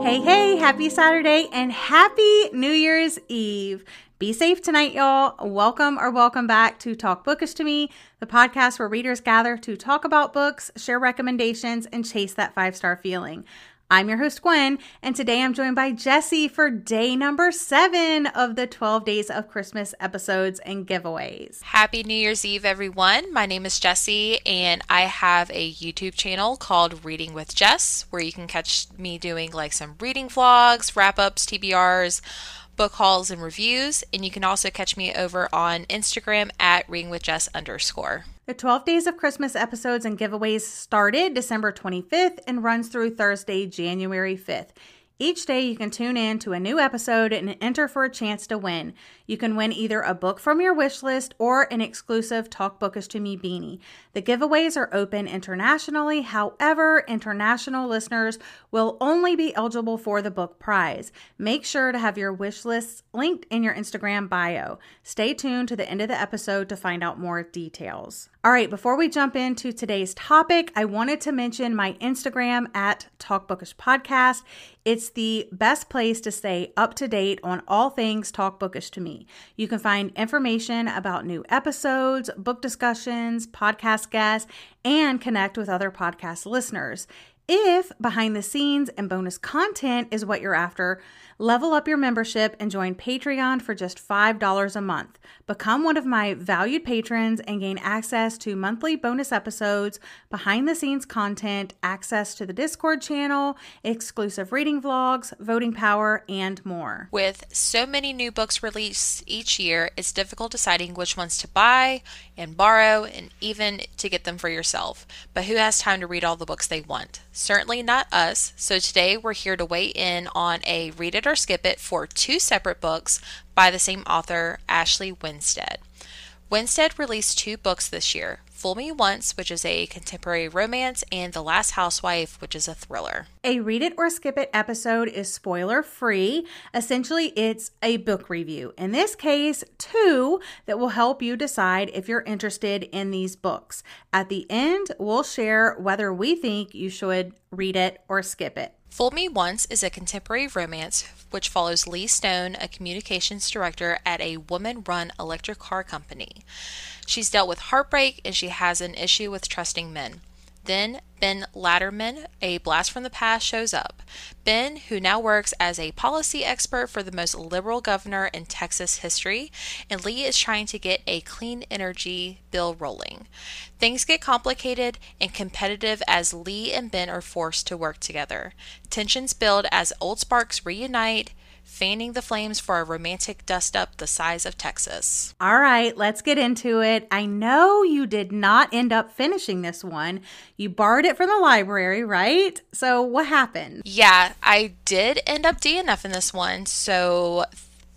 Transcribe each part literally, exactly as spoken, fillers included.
Hey, hey, happy Saturday and happy New Year's Eve. Be safe tonight, y'all. Welcome or welcome back to Talk Bookish to Me, the podcast where readers gather to talk about books, share recommendations, and chase that five-star feeling. I'm your host, Gwen, and today I'm joined by Jesse for day number seven of the twelve Days of Christmas episodes and giveaways. Happy New Year's Eve, everyone. My name is Jesse, and I have a YouTube channel called Reading with Jess, where you can catch me doing like some reading vlogs, wrap-ups, T B Rs, book hauls, and reviews. And you can also catch me over on Instagram at readingwithjess underscore. The twelve Days of Christmas episodes and giveaways started December twenty-fifth and runs through Thursday, January fifth. Each day you can tune in to a new episode and enter for a chance to win. You can win either a book from your wish list or an exclusive Talk Bookish to Me beanie. The giveaways are open internationally. However, international listeners will only be eligible for the book prize. Make sure to have your wish lists linked in your Instagram bio. Stay tuned to the end of the episode to find out more details. All right, before we jump into today's topic, I wanted to mention my Instagram at Talk Bookish Podcast. It's the best place to stay up to date on all things Talk Bookish to Me. You can find information about new episodes, book discussions, podcast guests, and connect with other podcast listeners. If behind the scenes and bonus content is what you're after, level up your membership and join Patreon for just five dollars a month. Become one of my valued patrons and gain access to monthly bonus episodes, behind the scenes content, access to the Discord channel, exclusive reading vlogs, voting power, and more. With so many new books released each year, it's difficult deciding which ones to buy and borrow and even to get them for yourself. But who has time to read all the books they want? Certainly not us. So today we're here to weigh in on a read it or skip it for two separate books by the same author, Ashley Winstead. Winstead released two books this year, Fool Me Once, which is a contemporary romance, and The Last Housewife, which is a thriller. A Read It or Skip It episode is spoiler-free. Essentially, it's a book review. In this case, two that will help you decide if you're interested in these books. At the end, we'll share whether we think you should read it or skip it. Fool Me Once is a contemporary romance which follows Lee Stone, a communications director at a woman-run electric car company. She's dealt with heartbreak and she has an issue with trusting men. Then Ben Latterman, a blast from the past, shows up. Ben, who now works as a policy expert for the most liberal governor in Texas history, and Lee is trying to get a clean energy bill rolling. Things get complicated and competitive as Lee and Ben are forced to work together. Tensions build as old sparks reunite, fanning the flames for a romantic dust-up the size of Texas. All right, let's get into it. I know you did not end up finishing this one. You borrowed it from the library, right? So what happened? Yeah, I did end up D N F in this one. So,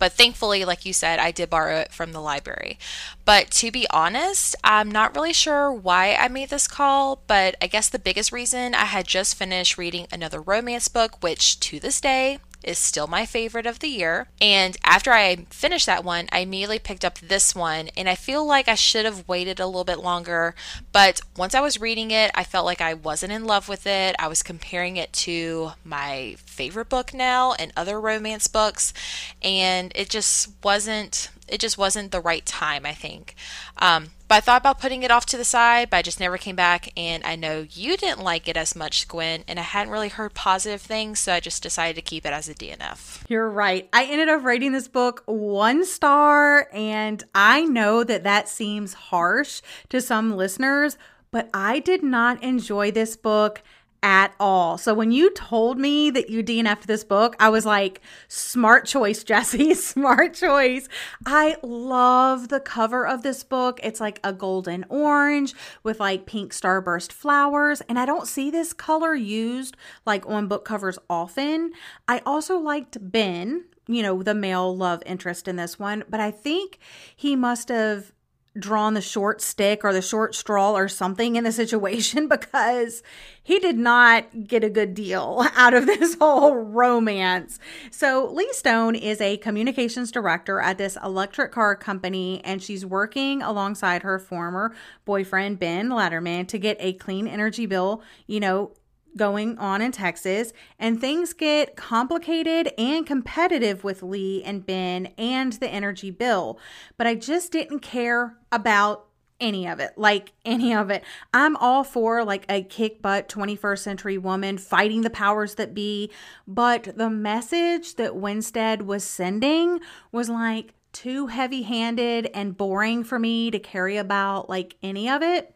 but thankfully, like you said, I did borrow it from the library. But to be honest, I'm not really sure why I made this call, but I guess the biggest reason, I had just finished reading another romance book, which to this day is still my favorite of the year. And after I finished that one, I immediately picked up this one, and I feel like I should have waited a little bit longer. But once I was reading it, I felt like I wasn't in love with it. I was comparing it to my favorite book now and other romance books, and it just wasn't it just wasn't the right time, I think. Um, but I thought about putting it off to the side, but I just never came back. And I know you didn't like it as much, Gwen, and I hadn't really heard positive things, so I just decided to keep it as a D N F. You're right. I ended up rating this book one star, and I know that that seems harsh to some listeners, but I did not enjoy this book at all. So when you told me that you D N F'd this book, I was like, smart choice, Jesse, smart choice. I love the cover of this book. It's like a golden orange with like pink starburst flowers. And I don't see this color used like on book covers often. I also liked Ben, you know, the male love interest in this one, but I think he must have drawn the short stick or the short straw or something in the situation, because he did not get a good deal out of this whole romance. So Lee Stone is a communications director at this electric car company, and she's working alongside her former boyfriend, Ben Latterman, to get a clean energy bill, you know, going on in Texas, and things get complicated and competitive with Lee and Ben and the energy bill. But I just didn't care about any of it, like any of it. I'm all for like a kick butt twenty-first century woman fighting the powers that be, but the message that Winstead was sending was like too heavy-handed and boring for me to carry about like any of it.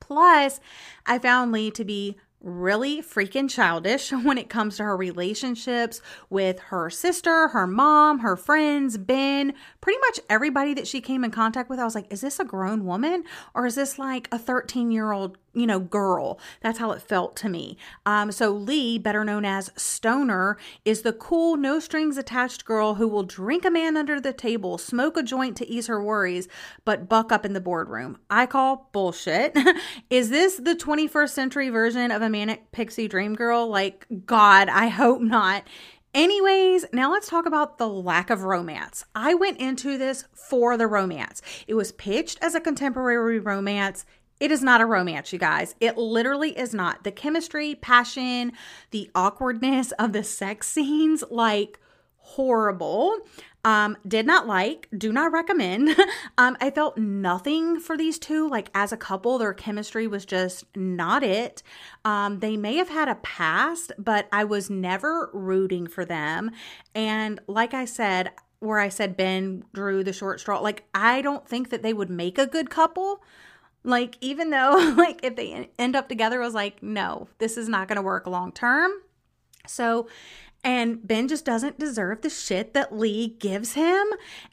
Plus, I found Lee to be really freaking childish when it comes to her relationships with her sister, her mom, her friends, Ben, pretty much everybody that she came in contact with. I was like, is this a grown woman or is this like a thirteen year old, you know, girl? That's how it felt to me. Um, so Lee, better known as Stoner, is the cool, no strings attached girl who will drink a man under the table, smoke a joint to ease her worries, but buck up in the boardroom. I call bullshit. Is this the twenty-first century version of a manic pixie dream girl? Like, God, I hope not. Anyways, now let's talk about the lack of romance. I went into this for the romance. It was pitched as a contemporary romance. It is not a romance, you guys. It literally is not. The chemistry, passion, the awkwardness of the sex scenes, like, horrible. Um, did not like, do not recommend. um, I felt nothing for these two. Like, as a couple, their chemistry was just not it. Um, they may have had a past, but I was never rooting for them. And like I said, where I said Ben drew the short straw, like, I don't think that they would make a good couple. Like, even though, like, if they end up together, I was like, no, this is not going to work long term. So, and Ben just doesn't deserve the shit that Lee gives him,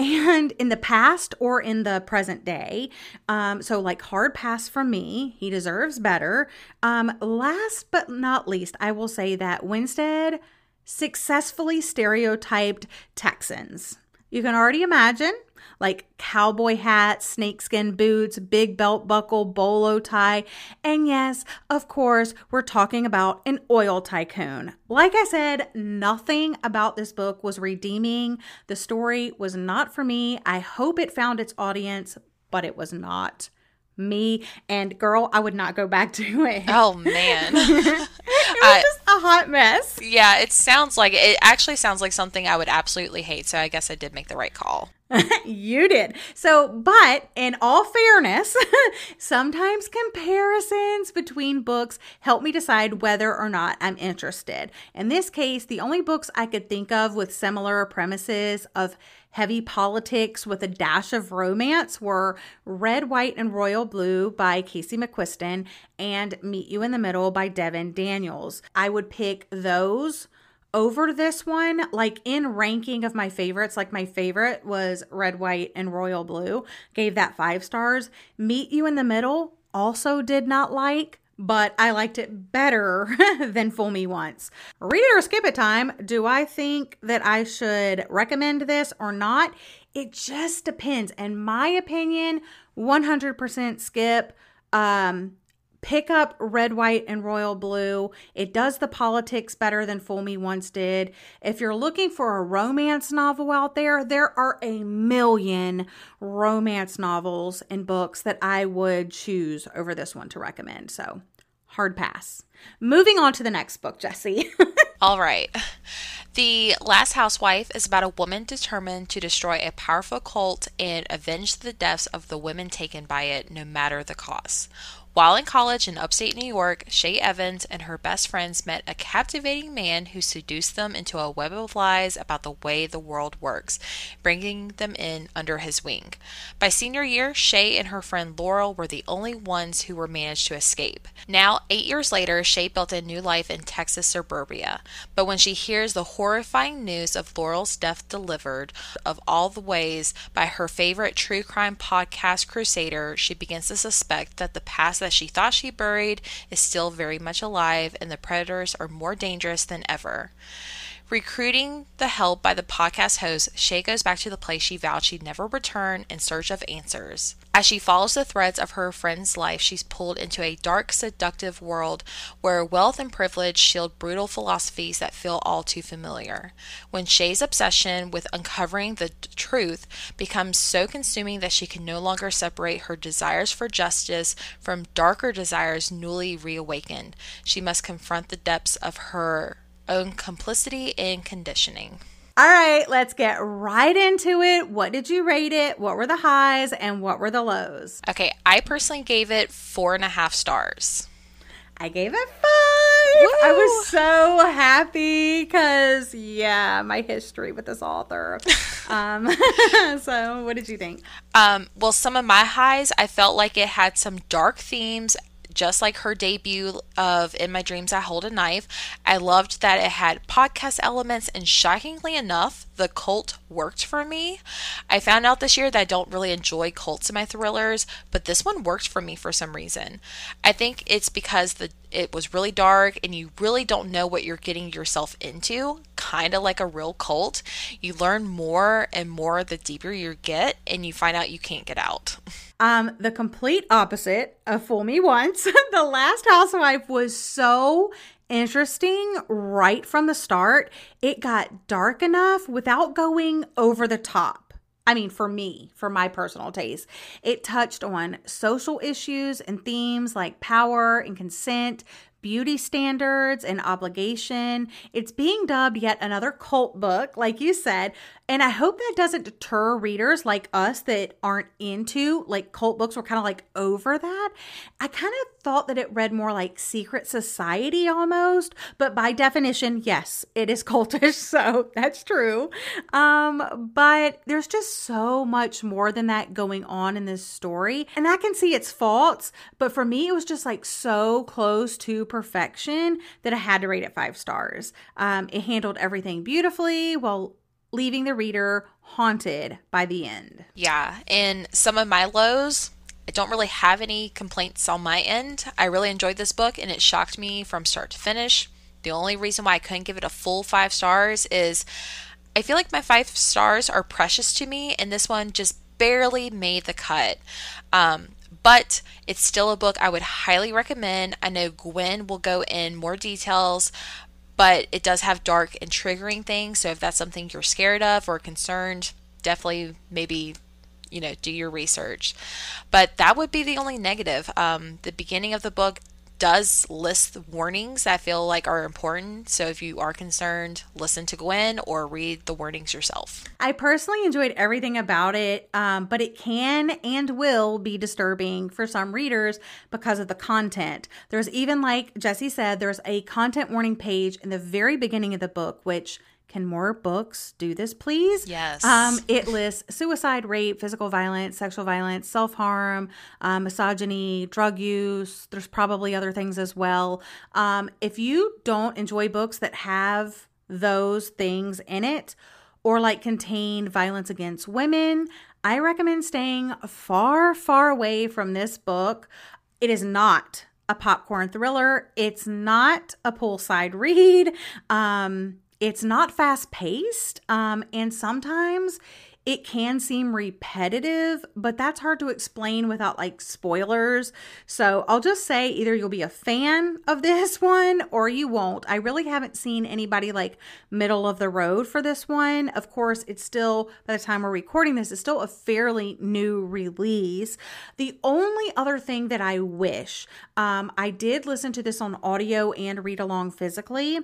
and in the past or in the present day. Um, so, like, hard pass from me. He deserves better. Um, last but not least, I will say that Winstead successfully stereotyped Texans. You can already imagine, like, cowboy hat, snakeskin boots, big belt buckle, bolo tie. And yes, of course, we're talking about an oil tycoon. Like I said, nothing about this book was redeeming. The story was not for me. I hope it found its audience, but it was not me. And girl, I would not go back to it. Oh, man. It was I- just a hot mess. Yeah, it sounds like it actually sounds like something I would absolutely hate. So I guess I did make the right call. You did. So, but in all fairness, sometimes comparisons between books help me decide whether or not I'm interested. In this case, the only books I could think of with similar premises of heavy politics with a dash of romance were Red, White and Royal Blue by Casey McQuiston and Meet You in the Middle by Devin Daniels. I would pick those over this one, like in ranking of my favorites. Like, my favorite was Red, White, and Royal Blue. Gave that five stars. Meet You in the Middle also did not like, but I liked it better than Fool Me Once. Read it or skip it time. Do I think that I should recommend this or not? It just depends. In my opinion, one hundred percent skip. Um... Pick up Red, White, and Royal Blue. It does the politics better than Fool Me Once did. If you're looking for a romance novel out there, there are a million romance novels and books that I would choose over this one to recommend. So, hard pass. Moving on to the next book, Jesse. All right. The Last Housewife is about a woman determined to destroy a powerful cult and avenge the deaths of the women taken by it, no matter the cost. While in college in upstate New York, Shay Evans and her best friends met a captivating man who seduced them into a web of lies about the way the world works, bringing them in under his wing. By senior year, Shay and her friend Laurel were the only ones who were managed to escape. Now, eight years later, Shay built a new life in Texas suburbia, but when she hears the horrifying news of Laurel's death delivered, of all the ways, by her favorite true crime podcast Crusader, she begins to suspect that the past that she thought she buried is still very much alive, and the predators are more dangerous than ever. Recruiting the help by the podcast host, Shay goes back to the place she vowed she'd never return in search of answers. As she follows the threads of her friend's life, she's pulled into a dark, seductive world where wealth and privilege shield brutal philosophies that feel all too familiar. When Shay's obsession with uncovering the truth becomes so consuming that she can no longer separate her desires for justice from darker desires newly reawakened, she must confront the depths of her own complicity and conditioning. All right, let's get right into it. What did you rate it? What were the highs and what were the lows? Okay, I personally gave it four and a half stars. I gave it five. Woo! I was so happy because, yeah, my history with this author. um, so what did you think? Um, well, some of my highs, I felt like it had some dark themes, just like her debut of In My Dreams I Hold a Knife. I loved that it had podcast elements, and shockingly enough, the cult worked for me. I found out this year that I don't really enjoy cults in my thrillers, but this one worked for me for some reason. I think it's because the it was really dark and you really don't know what you're getting yourself into, kind of like a real cult. You learn more and more the deeper you get, and you find out you can't get out. Um, the complete opposite of Fool Me Once. The Last Housewife was so interesting right from the start. It got dark enough without going over the top. I mean, for me, for my personal taste, it touched on social issues and themes like power and consent, beauty standards and obligation. It's being dubbed yet another cult book, like you said, and I hope that doesn't deter readers like us that aren't into, like, cult books. We're kind of like over that. I kind of thought that it read more like Secret Society almost, but by definition, yes, it is cultish, so that's true. Um, but there's just so much more than that going on in this story, and I can see its faults, but for me, it was just like so close to perfection that I had to rate it five stars. Um, it handled everything beautifully while leaving the reader haunted by the end. Yeah, and some of my lows, I don't really have any complaints on my end. I really enjoyed this book, and it shocked me from start to finish. The only reason why I couldn't give it a full five stars is I feel like my five stars are precious to me, and this one just barely made the cut. Um, But it's still a book I would highly recommend. I know Gwen will go in more details, but it does have dark and triggering things. So if that's something you're scared of or concerned, definitely maybe, you know, do your research. But that would be the only negative. Um, the beginning of the book does list the warnings that I feel like are important. So if you are concerned, listen to Gwen or read the warnings yourself. I personally enjoyed everything about it, um, but it can and will be disturbing for some readers because of the content. There's even, like Jesse said, there's a content warning page in the very beginning of the book, which... can more books do this, please? Yes. Um, it lists suicide, rape, physical violence, sexual violence, self-harm, uh, misogyny, drug use. There's probably other things as well. Um, if you don't enjoy books that have those things in it or like contain violence against women, I recommend staying far, far away from this book. It is not a popcorn thriller. It's not a poolside read. Um... It's not fast-paced, um, and sometimes it can seem repetitive, but that's hard to explain without, like, spoilers. So I'll just say either you'll be a fan of this one or you won't. I really haven't seen anybody, like, middle of the road for this one. Of course, it's still, by the time we're recording this, it's still a fairly new release. The only other thing that I wish, um, I did listen to this on audio and read along physically,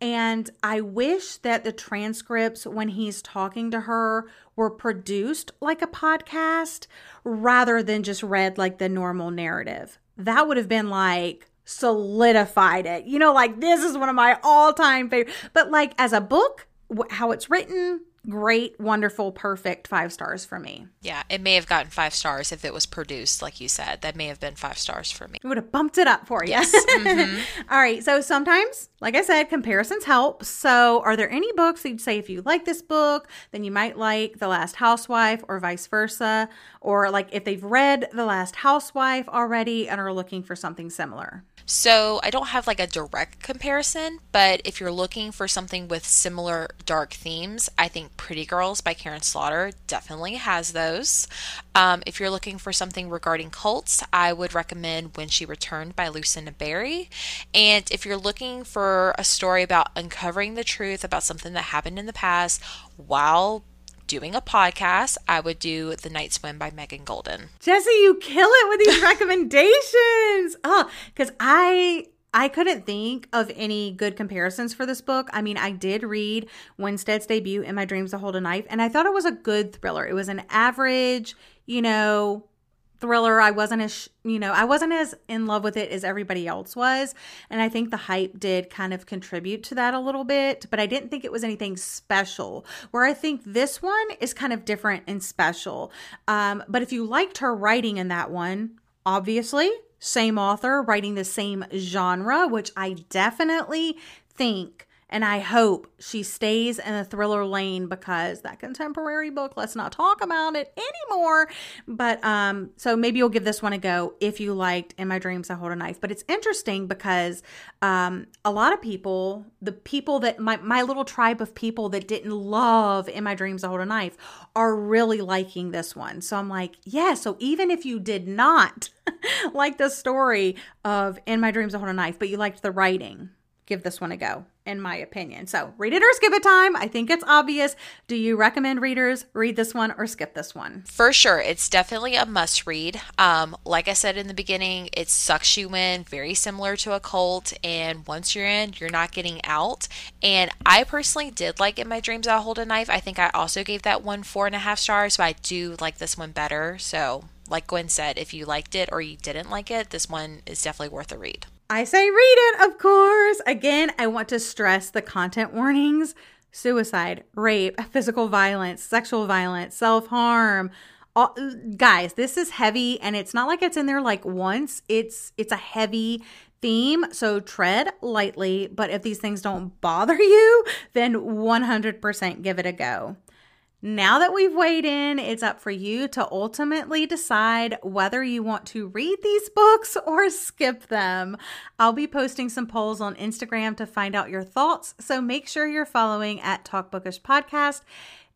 and I wish that the transcripts when he's talking to her were produced like a podcast rather than just read like the normal narrative. That would have been like solidified it. You know, like this is one of my all-time favorite. But like as a book, how it's written, great, wonderful, perfect, five stars for me. Yeah, it may have gotten five stars if it was produced, like you said. That may have been five stars for me. It would have bumped it up for you. Yes. Mm-hmm. All right, so sometimes, like I said, comparisons help. So are there any books that you'd say if you like this book, then you might like The Last Housewife or vice versa? Or like if they've read The Last Housewife already and are looking for something similar? So I don't have like a direct comparison, but if you're looking for something with similar dark themes, I think Pretty Girls by Karen Slaughter definitely has those. Um, if you're looking for something regarding cults, I would recommend When She Returned by Lucinda Berry. And if you're looking for a story about uncovering the truth about something that happened in the past while doing a podcast, I would do The Night Swim by Megan Golden. Jesse, you kill it with these recommendations. Oh, because I I couldn't think of any good comparisons for this book. I mean, I did read Winstead's debut, In My Dreams I Hold a Knife, and I thought it was a good thriller. It was an average, you know, thriller. I wasn't as, you know, I wasn't as in love with it as everybody else was. And I think the hype did kind of contribute to that a little bit, but I didn't think it was anything special, where I think this one is kind of different and special. Um, but if you liked her writing in that one, obviously same author writing the same genre, which I definitely think and I hope she stays in the thriller lane, because that contemporary book, let's not talk about it anymore. But um, so maybe you'll give this one a go if you liked In My Dreams I Hold a Knife. But it's interesting because um, a lot of people, the people that my, my little tribe of people that didn't love In My Dreams I Hold a Knife are really liking this one. So I'm like, yeah, so even if you did not like the story of In My Dreams I Hold a Knife, but you liked the writing, give this one a go, in my opinion. So read it or skip it time. I think it's obvious. Do you recommend readers read this one or skip this one? For sure. It's definitely a must read. Um, like I said in the beginning, it sucks you in, very similar to a cult. And once you're in, you're not getting out. And I personally did like In My Dreams I'll Hold a Knife. I think I also gave that one four and a half stars, but I do like this one better. So like Gwen said, if you liked it or you didn't like it, this one is definitely worth a read. I say read it, of course. Again, I want to stress the content warnings: suicide, rape, physical violence, sexual violence, self-harm. All, guys, this is heavy, and it's not like it's in there like once. It's it's a heavy theme, so tread lightly. But if these things don't bother you, then one hundred percent give it a go. Now that we've weighed in, it's up for you to ultimately decide whether you want to read these books or skip them. I'll be posting some polls on Instagram to find out your thoughts, so make sure you're following at Talk Bookish Podcast.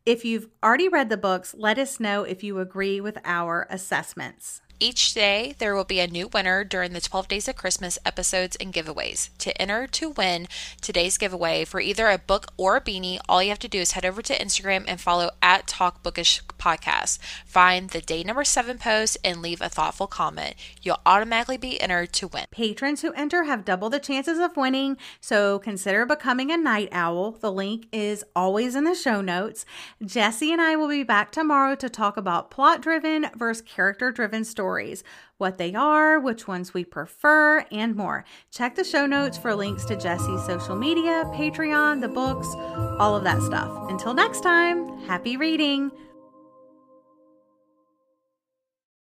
If you've already read the books, let us know if you agree with our assessments. Each day, there will be a new winner during the twelve Days of Christmas episodes and giveaways. To enter to win today's giveaway for either a book or a beanie, all you have to do is head over to Instagram and follow at Talk Bookish Podcast. Find the day number seven post and leave a thoughtful comment. You'll automatically be entered to win. Patrons who enter have double the chances of winning, so consider becoming a night owl. The link is always in the show notes. Jesse and I will be back tomorrow to talk about plot-driven versus character-driven stories. Stories, what they are, which ones we prefer, and more. Check the show notes for links to Jesse's social media, Patreon, the books, all of that stuff. Until next time, happy reading.